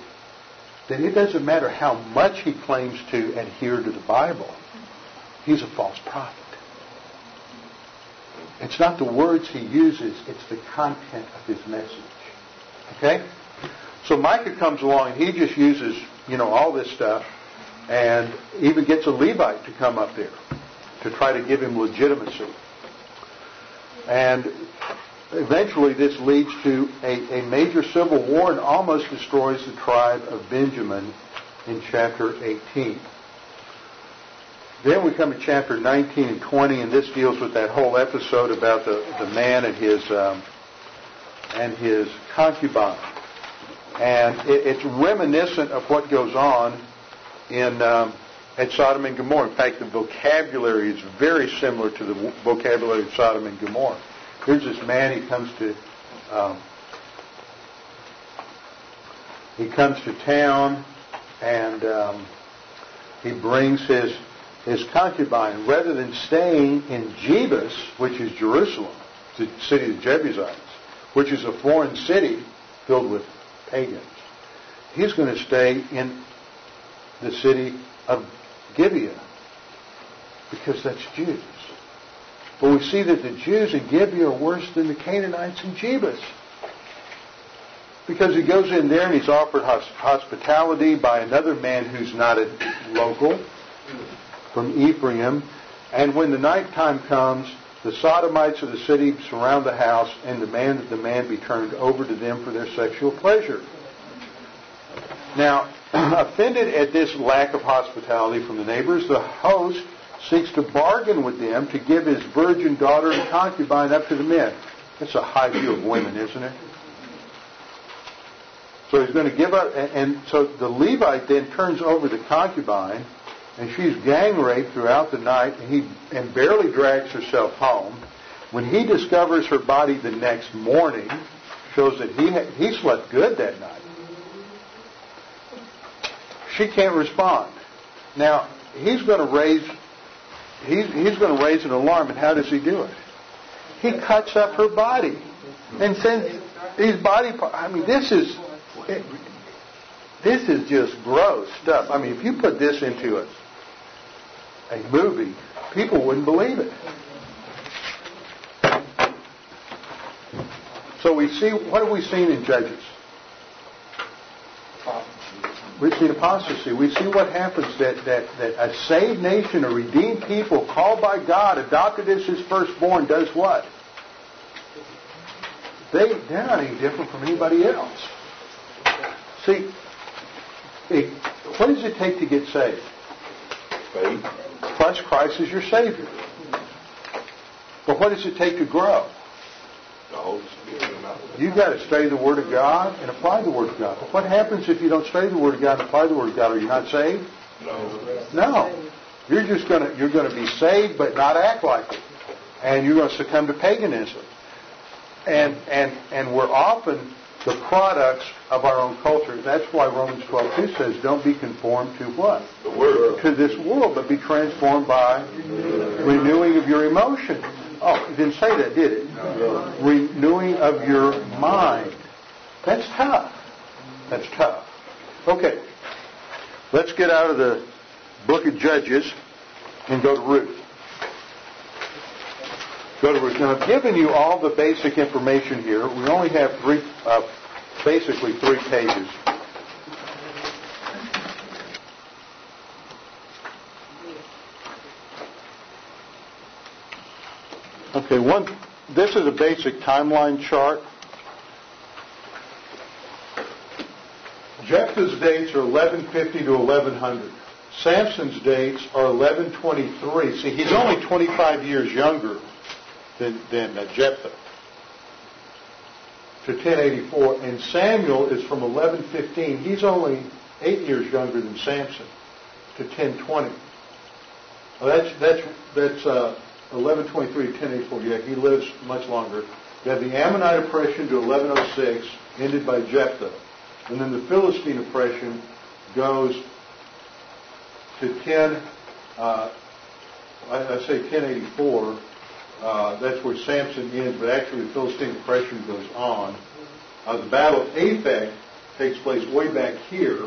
then it doesn't matter how much he claims to adhere to the Bible. He's a false prophet. It's not the words he uses, it's the content of his message. Okay? So Micah comes along and he just uses, all this stuff, and even gets a Levite to come up there to try to give him legitimacy. And eventually this leads to a major civil war and almost destroys the tribe of Benjamin in chapter 18. Then we come to chapter 19 and 20, and this deals with that whole episode about the man and his concubine, and it's reminiscent of what goes on in at Sodom and Gomorrah. In fact, the vocabulary is very similar to the vocabulary of Sodom and Gomorrah. Here's this man. He comes to town, and he brings his concubine, rather than staying in Jebus, which is Jerusalem, the city of the Jebusites, which is a foreign city filled with pagans. He's going to stay in the city of Gibeah because that's Jews. But we see that the Jews in Gibeah are worse than the Canaanites in Jebus. Because he goes in there and he's offered hospitality by another man who's not a local from Ephraim. And when the nighttime comes, the sodomites of the city surround the house and demand that the man be turned over to them for their sexual pleasure. Now, offended at this lack of hospitality from the neighbors, the host seeks to bargain with them to give his virgin daughter and concubine up to the men. That's a high view of women, isn't it? So he's going to give up, and so the Levite then turns over the concubine, and she's gang raped throughout the night, and he barely drags herself home. When he discovers her body the next morning, shows that he slept good that night. She can't respond. Now he's going to raise an alarm, and how does he do it? He cuts up her body and sends these body parts. I mean, this is just gross stuff. I mean, if you put this into a movie, people wouldn't believe it. So we see, what have we seen in Judges? We see apostasy. We see what happens, that a saved nation, a redeemed people, called by God, adopted as his firstborn, does what? They're not any different from anybody else. See, what does it take to get saved? Faith. Plus Christ is your Savior. But what does it take to grow? The Holy Spirit. You've got to study the Word of God and apply the Word of God. But what happens if you don't study the Word of God and apply the Word of God? Are you not saved? No. You're going to be saved but not act like it. And you're going to succumb to paganism. And we're often the products of our own culture. That's why Romans 12:2 says, don't be conformed to what? The world. To this world, but be transformed by renewing of your emotions. Oh, it didn't say that, did it? No. Renewing of your mind. That's tough. That's tough. Okay. Let's get out of the book of Judges and go to Ruth. Now, I've given you all the basic information here. We only have basically three pages. Okay, this is a basic timeline chart. Jephthah's dates are 1150 to 1100. Samson's dates are 1123. See, he's only 25 years younger than Jephthah, to 1084. And Samuel is from 1115. He's only 8 years younger than Samson, to 1020. Well, that's 1123 to 1084. Yeah, he lives much longer. You have the Ammonite oppression to 1106, ended by Jephthah. And then the Philistine oppression goes to 1084. That's where Samson ends, but actually the Philistine oppression goes on. The Battle of Aphek takes place way back here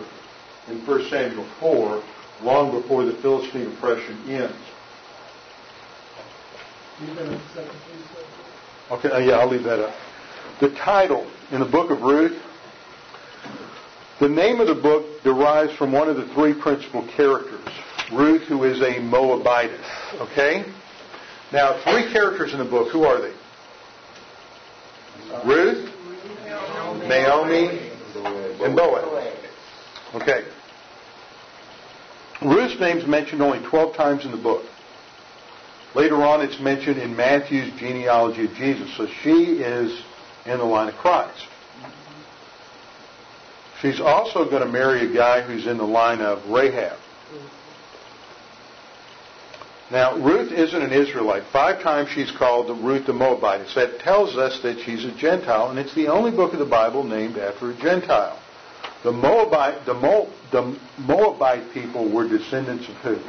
in 1 Samuel 4, long before the Philistine oppression ends. Okay, I'll leave that up. The title in the book of Ruth, the name of the book derives from one of the three principal characters, Ruth, who is a Moabitess. Okay? Now, three characters in the book. Who are they? Ruth, Naomi, and Boaz. Okay. Ruth's name's mentioned only 12 times in the book. Later on, it's mentioned in Matthew's genealogy of Jesus. So she is in the line of Christ. She's also going to marry a guy who's in the line of Rahab. Now, Ruth isn't an Israelite. 5 times she's called Ruth the Moabitess. That tells us that she's a Gentile, and it's the only book of the Bible named after a Gentile. The Moabite people were descendants of who?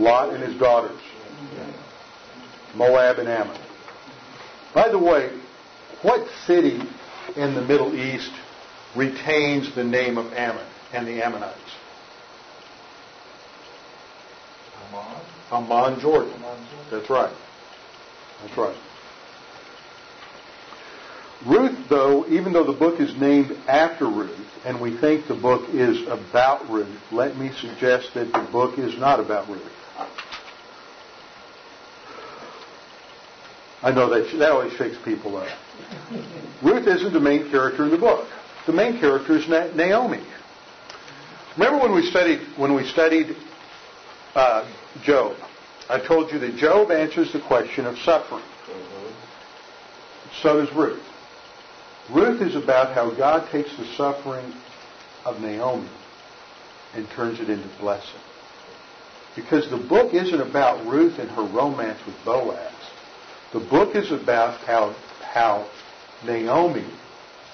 Lot and his daughters. Moab and Ammon. By the way, what city in the Middle East retains the name of Ammon and the Ammonites? Amman, Jordan. That's right. That's right. Ruth, though, even though the book is named after Ruth, and we think the book is about Ruth, let me suggest that the book is not about Ruth. I know that always shakes people up. Ruth isn't the main character in the book. The main character is Naomi. Remember when we studied Job? I told you that Job answers the question of suffering. Mm-hmm. So does Ruth. Ruth is about how God takes the suffering of Naomi and turns it into blessing. Because the book isn't about Ruth and her romance with Boaz. The book is about how Naomi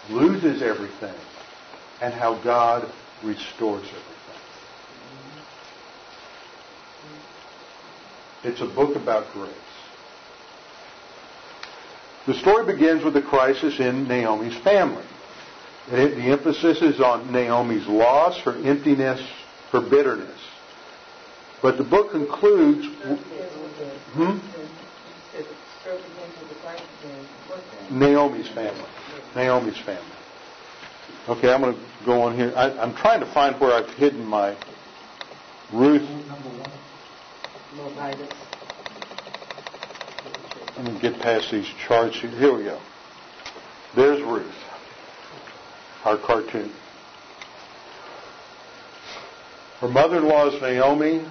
loses everything and how God restores everything. It's a book about grace. The story begins with a crisis in Naomi's family. The emphasis is on Naomi's loss, her emptiness, her bitterness. But the book concludes... Naomi's family. Okay, I'm going to go on here. I'm trying to find where I've hidden my Ruth. I'm going to get past these charts here. Here we go. There's Ruth, our cartoon. Her mother-in-law is Naomi.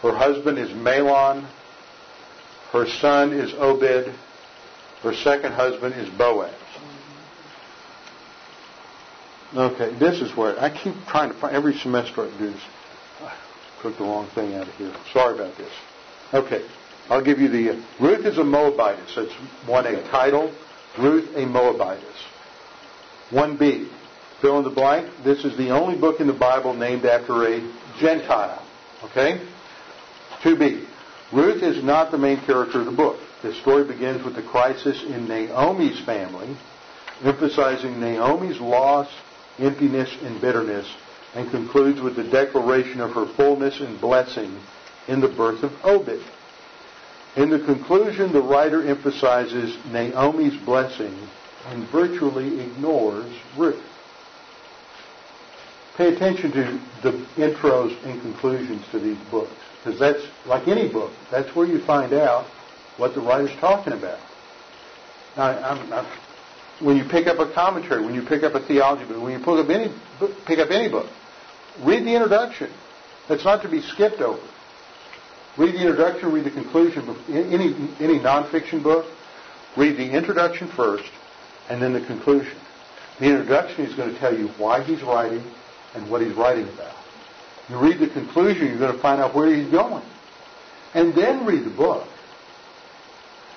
Her husband is Mahlon. Her son is Obed. Her second husband is Boaz. Okay, this is where I keep trying to find. Every semester I do this. I took the wrong thing out of here. Sorry about this. Okay, I'll give you the... Ruth is a Moabitess. That's 1A title. Ruth, a Moabitess. 1B, fill in the blank. This is the only book in the Bible named after a Gentile. Okay? 2B, Ruth is not the main character of the book. The story begins with the crisis in Naomi's family, emphasizing Naomi's loss, emptiness, and bitterness, and concludes with the declaration of her fullness and blessing in the birth of Obed. In the conclusion, the writer emphasizes Naomi's blessing and virtually ignores Ruth. Pay attention to the intros and conclusions to these books, because that's, like any book, that's where you find out what the writer's talking about. Now, when you pick up a commentary, when you pick up a theology book, when you pick up any book, read the introduction. That's not to be skipped over. Read the introduction, read the conclusion. Any nonfiction book, read the introduction first, and then the conclusion. The introduction is going to tell you why he's writing and what he's writing about. You read the conclusion, you're going to find out where he's going. And then read the book.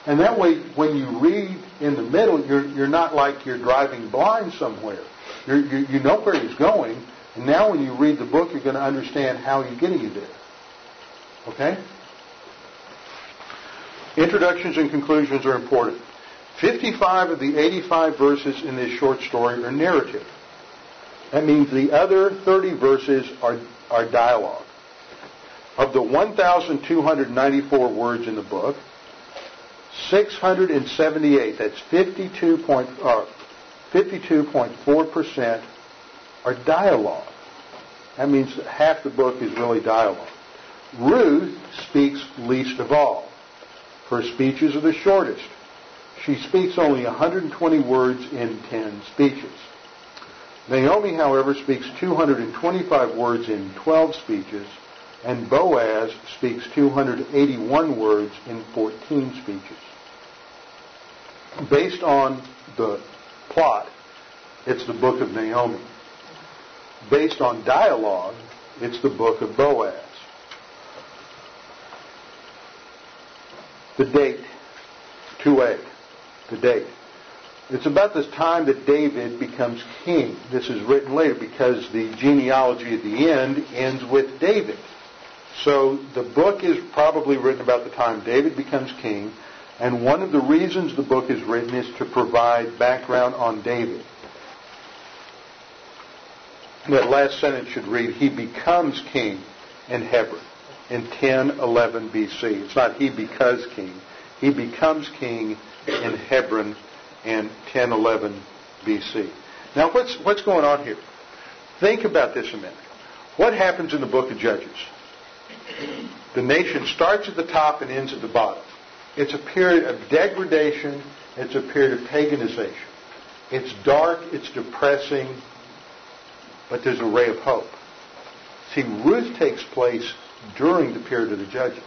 And that way, when you read in the middle, you're not like you're driving blind somewhere. You know where he's going, and now when you read the book, you're going to understand how he's getting you there. Okay? Introductions and conclusions are important. 55 of the 85 verses in this short story are narrative. That means the other 30 verses are dialogue. Of the 1,294 words in the book, 678, that's 52.4%, are dialogue. That means half the book is really dialogue. Ruth speaks least of all. Her speeches are the shortest. She speaks only 120 words in 10 speeches. Naomi, however, speaks 225 words in 12 speeches, and Boaz speaks 281 words in 14 speeches. Based on the plot, it's the book of Naomi. Based on dialogue, it's the book of Boaz. The date, 2A, the date. It's about the time that David becomes king. This is written later because the genealogy at the end ends with David. So the book is probably written about the time David becomes king, and one of the reasons the book is written is to provide background on David. That last sentence should read, he becomes king in Hebron. in 1011 BC. It's not he becomes king. He becomes king in Hebron in 1011 BC. Now what's going on here? Think about this a minute. What happens in the book of Judges? The nation starts at the top and ends at the bottom. It's a period of degradation. It's a period of paganization. It's dark. It's depressing. But there's a ray of hope. See, Ruth takes place during the period of the Judges.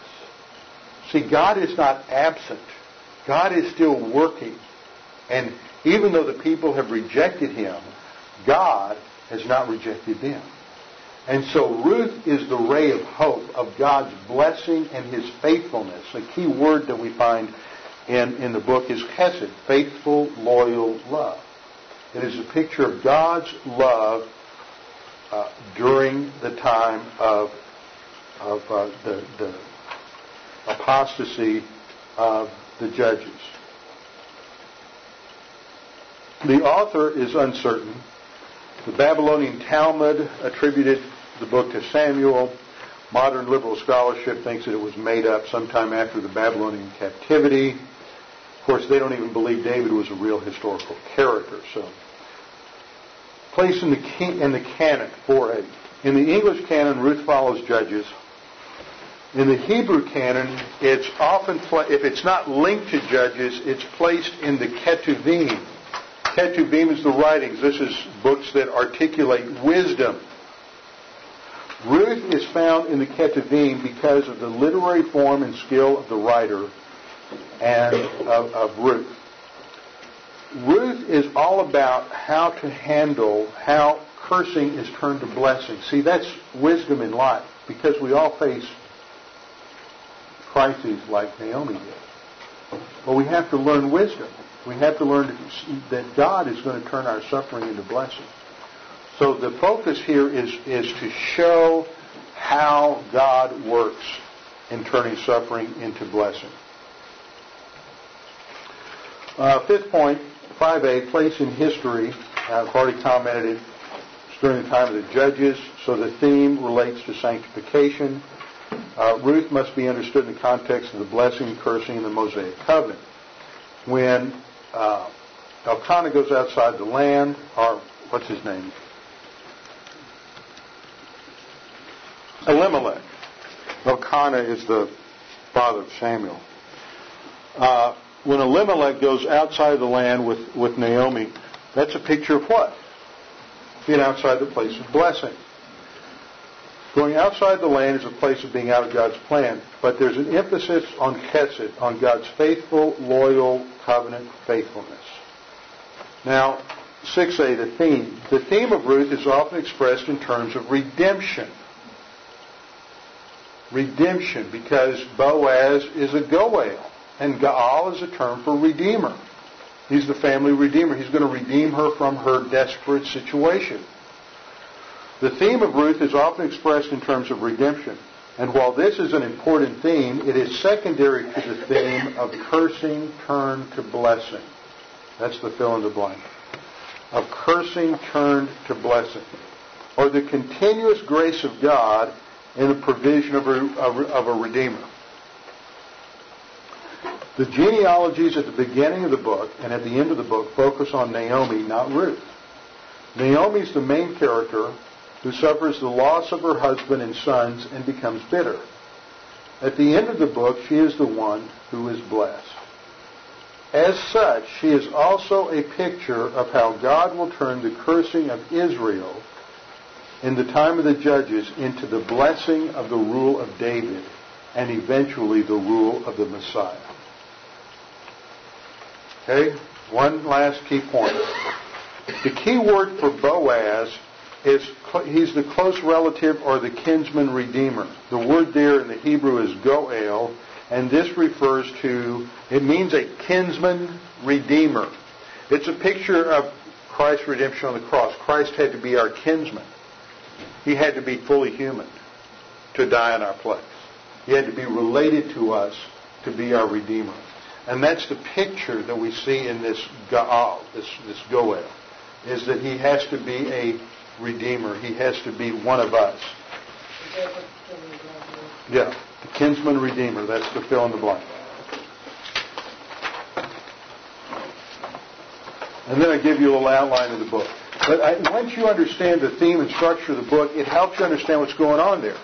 See, God is not absent. God is still working. And even though the people have rejected him, God has not rejected them. And so Ruth is the ray of hope of God's blessing and his faithfulness. A key word that we find in the book is chesed, faithful, loyal love. It is a picture of God's love during the time of the apostasy of the Judges. The author is uncertain. The Babylonian Talmud attributed the book to Samuel. Modern liberal scholarship thinks that it was made up sometime after the Babylonian captivity. Of course, they don't even believe David was a real historical character. So, place in the canon, 4a. In the English canon, Ruth follows Judges. In the Hebrew canon, it's often if it's not linked to Judges, it's placed in the Ketuvim. Ketuvim is the writings. This is books that articulate wisdom. Ruth is found in the Ketuvim because of the literary form and skill of the writer and of Ruth. Ruth is all about how to handle how cursing is turned to blessing. See, that's wisdom in life because we all face crises like Naomi did. But we have to learn wisdom. We have to learn that God is going to turn our suffering into blessing. So the focus here is to show how God works in turning suffering into blessing. Fifth point, 5a, place in history. I've already commented it's during the time of the Judges, so the theme relates to sanctification. Ruth must be understood in the context of the blessing and cursing in the Mosaic Covenant. When Elkanah goes outside the land, or what's his name? Elimelech. Elkanah is the father of Samuel. When Elimelech goes outside the land with Naomi, that's a picture of what? Being outside the place of blessing. Going outside the land is a place of being out of God's plan, but there's an emphasis on chesed, on God's faithful, loyal, covenant faithfulness. Now, 6a, the theme. The theme of Ruth is often expressed in terms of redemption. Redemption, because Boaz is a Goel, and Gaal is a term for redeemer. He's the family redeemer. He's going to redeem her from her desperate situation. The theme of Ruth is often expressed in terms of redemption. And while this is an important theme, it is secondary to the theme of cursing turned to blessing. That's the fill in the blank. Of cursing turned to blessing. Or the continuous grace of God in the provision of a redeemer. The genealogies at the beginning of the book and at the end of the book focus on Naomi, not Ruth. Naomi is the main character who suffers the loss of her husband and sons and becomes bitter. At the end of the book, she is the one who is blessed. As such, she is also a picture of how God will turn the cursing of Israel in the time of the Judges into the blessing of the rule of David and eventually the rule of the Messiah. Okay, one last key point. The key word for Boaz is he's the close relative or the kinsman redeemer. The word there in the Hebrew is goel, and this refers to, it means a kinsman redeemer. It's a picture of Christ's redemption on the cross. Christ had to be our kinsman. He had to be fully human to die in our place. He had to be related to us to be our redeemer. And that's the picture that we see in this Gaal, this Goel, is that he has to be a redeemer. He has to be one of us. Yeah, the kinsman redeemer. That's the fill in the blank. And then I give you a little outline of the book. But once you understand the theme and structure of the book, it helps you understand what's going on there.